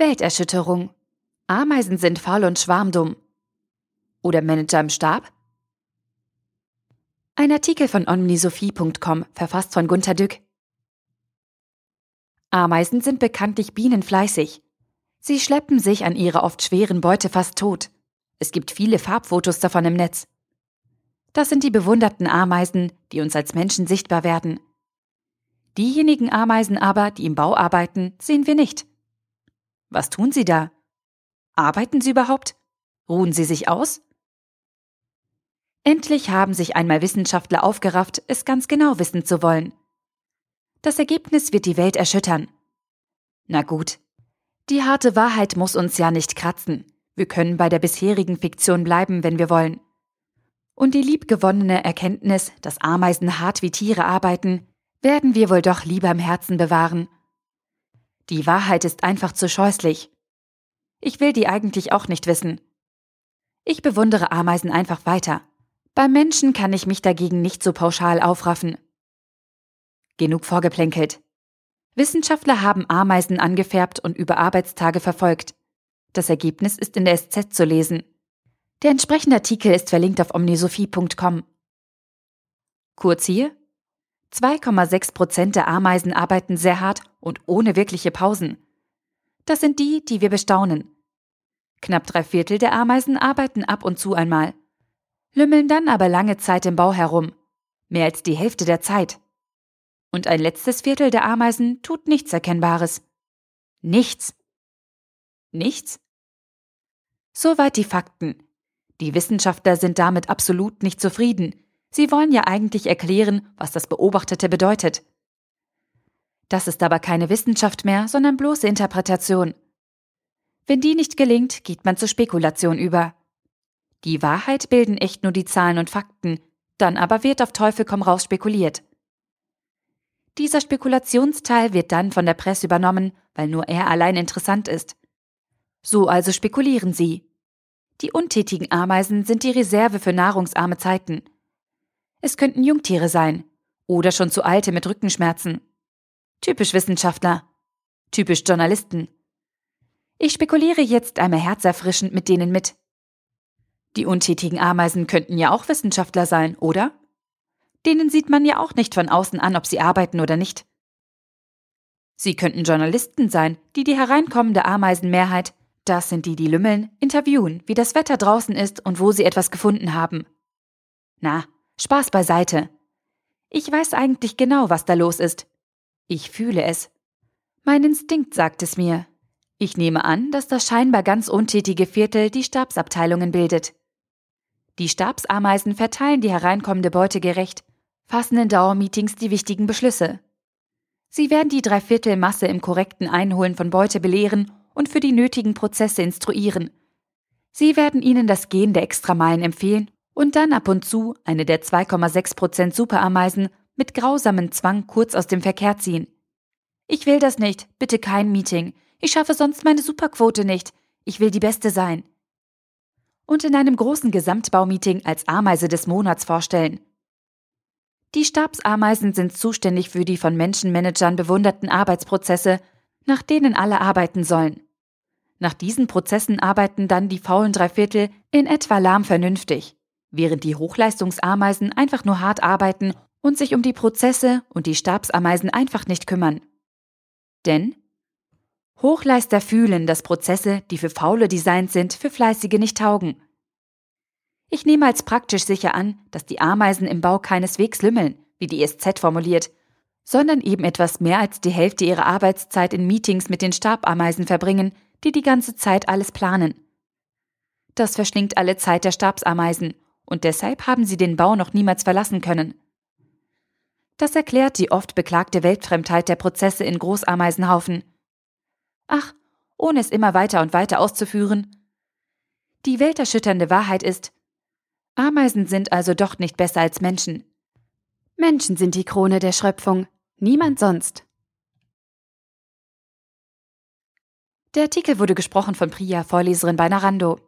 Welterschütterung. Ameisen sind faul und schwarmdumm. Oder Manager im Stab? Ein Artikel von Omnisophie.com, verfasst von Gunther Dück. Ameisen sind bekanntlich bienenfleißig. Sie schleppen sich an ihrer oft schweren Beute fast tot. Es gibt viele Farbfotos davon im Netz. Das sind die bewunderten Ameisen, die uns als Menschen sichtbar werden. Diejenigen Ameisen aber, die im Bau arbeiten, sehen wir nicht. Was tun sie da? Arbeiten sie überhaupt? Ruhen sie sich aus? Endlich haben sich einmal Wissenschaftler aufgerafft, es ganz genau wissen zu wollen. Das Ergebnis wird die Welt erschüttern. Na gut, die harte Wahrheit muss uns ja nicht kratzen. Wir können bei der bisherigen Fiktion bleiben, wenn wir wollen. Und die liebgewonnene Erkenntnis, dass Ameisen hart wie Tiere arbeiten, werden wir wohl doch lieber im Herzen bewahren. Die Wahrheit ist einfach zu scheußlich. Ich will die eigentlich auch nicht wissen. Ich bewundere Ameisen einfach weiter. Beim Menschen kann ich mich dagegen nicht so pauschal aufraffen. Genug vorgeplänkelt. Wissenschaftler haben Ameisen angefärbt und über Arbeitstage verfolgt. Das Ergebnis ist in der SZ zu lesen. Der entsprechende Artikel ist verlinkt auf omnisophie.com. Kurz hier: 2,6% der Ameisen arbeiten sehr hart und ohne wirkliche Pausen. Das sind die, die wir bestaunen. Knapp 3/4 der Ameisen arbeiten ab und zu einmal, lümmeln dann aber lange Zeit im Bau herum, mehr als die Hälfte der Zeit. Und ein letztes Viertel der Ameisen tut nichts Erkennbares. Nichts. Nichts? Soweit die Fakten. Die Wissenschaftler sind damit absolut nicht zufrieden. Sie wollen ja eigentlich erklären, was das Beobachtete bedeutet. Das ist aber keine Wissenschaft mehr, sondern bloße Interpretation. Wenn die nicht gelingt, geht man zur Spekulation über. Die Wahrheit bilden echt nur die Zahlen und Fakten, dann aber wird auf Teufel komm raus spekuliert. Dieser Spekulationsteil wird dann von der Presse übernommen, weil nur er allein interessant ist. So also spekulieren sie. Die untätigen Ameisen sind die Reserve für nahrungsarme Zeiten. Es könnten Jungtiere sein oder schon zu alte mit Rückenschmerzen. Typisch Wissenschaftler. Typisch Journalisten. Ich spekuliere jetzt einmal herzerfrischend mit denen mit. Die untätigen Ameisen könnten ja auch Wissenschaftler sein, oder? Denen sieht man ja auch nicht von außen an, ob sie arbeiten oder nicht. Sie könnten Journalisten sein, die die hereinkommende Ameisenmehrheit, das sind die, die lümmeln, interviewen, wie das Wetter draußen ist und wo sie etwas gefunden haben. Na, Spaß beiseite. Ich weiß eigentlich genau, was da los ist. Ich fühle es. Mein Instinkt sagt es mir. Ich nehme an, dass das scheinbar ganz untätige Viertel die Stabsabteilungen bildet. Die Stabsameisen verteilen die hereinkommende Beute gerecht, fassen in Dauermeetings die wichtigen Beschlüsse. Sie werden die 3/4 Masse im korrekten Einholen von Beute belehren und für die nötigen Prozesse instruieren. Sie werden ihnen das Gehen der Extrameilen empfehlen und dann ab und zu eine der 2,6% Superameisen mit grausamem Zwang kurz aus dem Verkehr ziehen. Ich will das nicht, bitte kein Meeting. Ich schaffe sonst meine Superquote nicht. Ich will die Beste sein. Und in einem großen Gesamtbaumeeting als Ameise des Monats vorstellen. Die Stabsameisen sind zuständig für die von Menschenmanagern bewunderten Arbeitsprozesse, nach denen alle arbeiten sollen. Nach diesen Prozessen arbeiten dann die faulen 3/4 in etwa lahm vernünftig, während die Hochleistungsameisen einfach nur hart arbeiten und sich um die Prozesse und die Stabsameisen einfach nicht kümmern. Denn Hochleister fühlen, dass Prozesse, die für Faule designt sind, für Fleißige nicht taugen. Ich nehme als praktisch sicher an, dass die Ameisen im Bau keineswegs lümmeln, wie die SZ formuliert, sondern eben etwas mehr als die Hälfte ihrer Arbeitszeit in Meetings mit den Stabameisen verbringen, die die ganze Zeit alles planen. Das verschlingt alle Zeit der Stabsameisen und deshalb haben sie den Bau noch niemals verlassen können. Das erklärt die oft beklagte Weltfremdheit der Prozesse in Großameisenhaufen. Ach, ohne es immer weiter und weiter auszuführen. Die welterschütternde Wahrheit ist, Ameisen sind also doch nicht besser als Menschen. Menschen sind die Krone der Schöpfung, niemand sonst. Der Artikel wurde gesprochen von Priya, Vorleserin bei Narando.